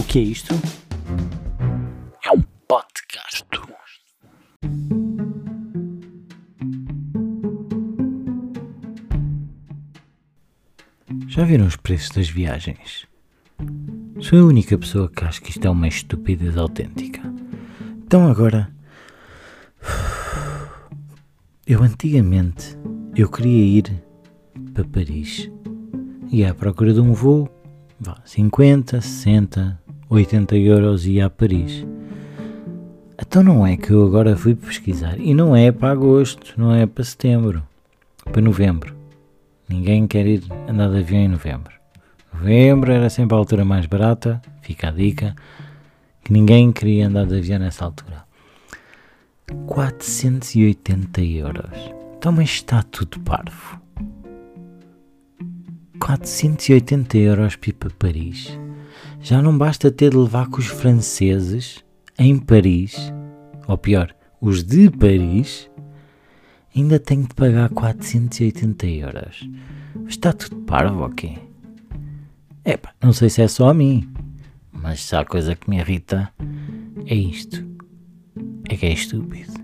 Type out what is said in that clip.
O que é isto? É um podcast. Já viram os preços das viagens? Sou a única pessoa que acho que isto é uma estupidez autêntica. Então agora... Eu antigamente, eu queria ir para Paris. E à procura de um voo, 50, 60, 80 euros e ia a Paris. Então não é que eu agora fui pesquisar. E não é para agosto, não é para setembro, para novembro. Ninguém quer ir andar de avião em novembro. Novembro era sempre a altura mais barata, fica a dica, que ninguém queria andar de avião nessa altura. 480 euros. Então, mas está tudo parvo. 480 euros para ir para Paris. Já não basta ter de levar com os franceses em Paris, ou pior, os de Paris, ainda tenho de pagar 480 euros. Está tudo parvo, ok? Epá, não sei se é só a mim, mas se há coisa que me irrita, é isto. É que é estúpido.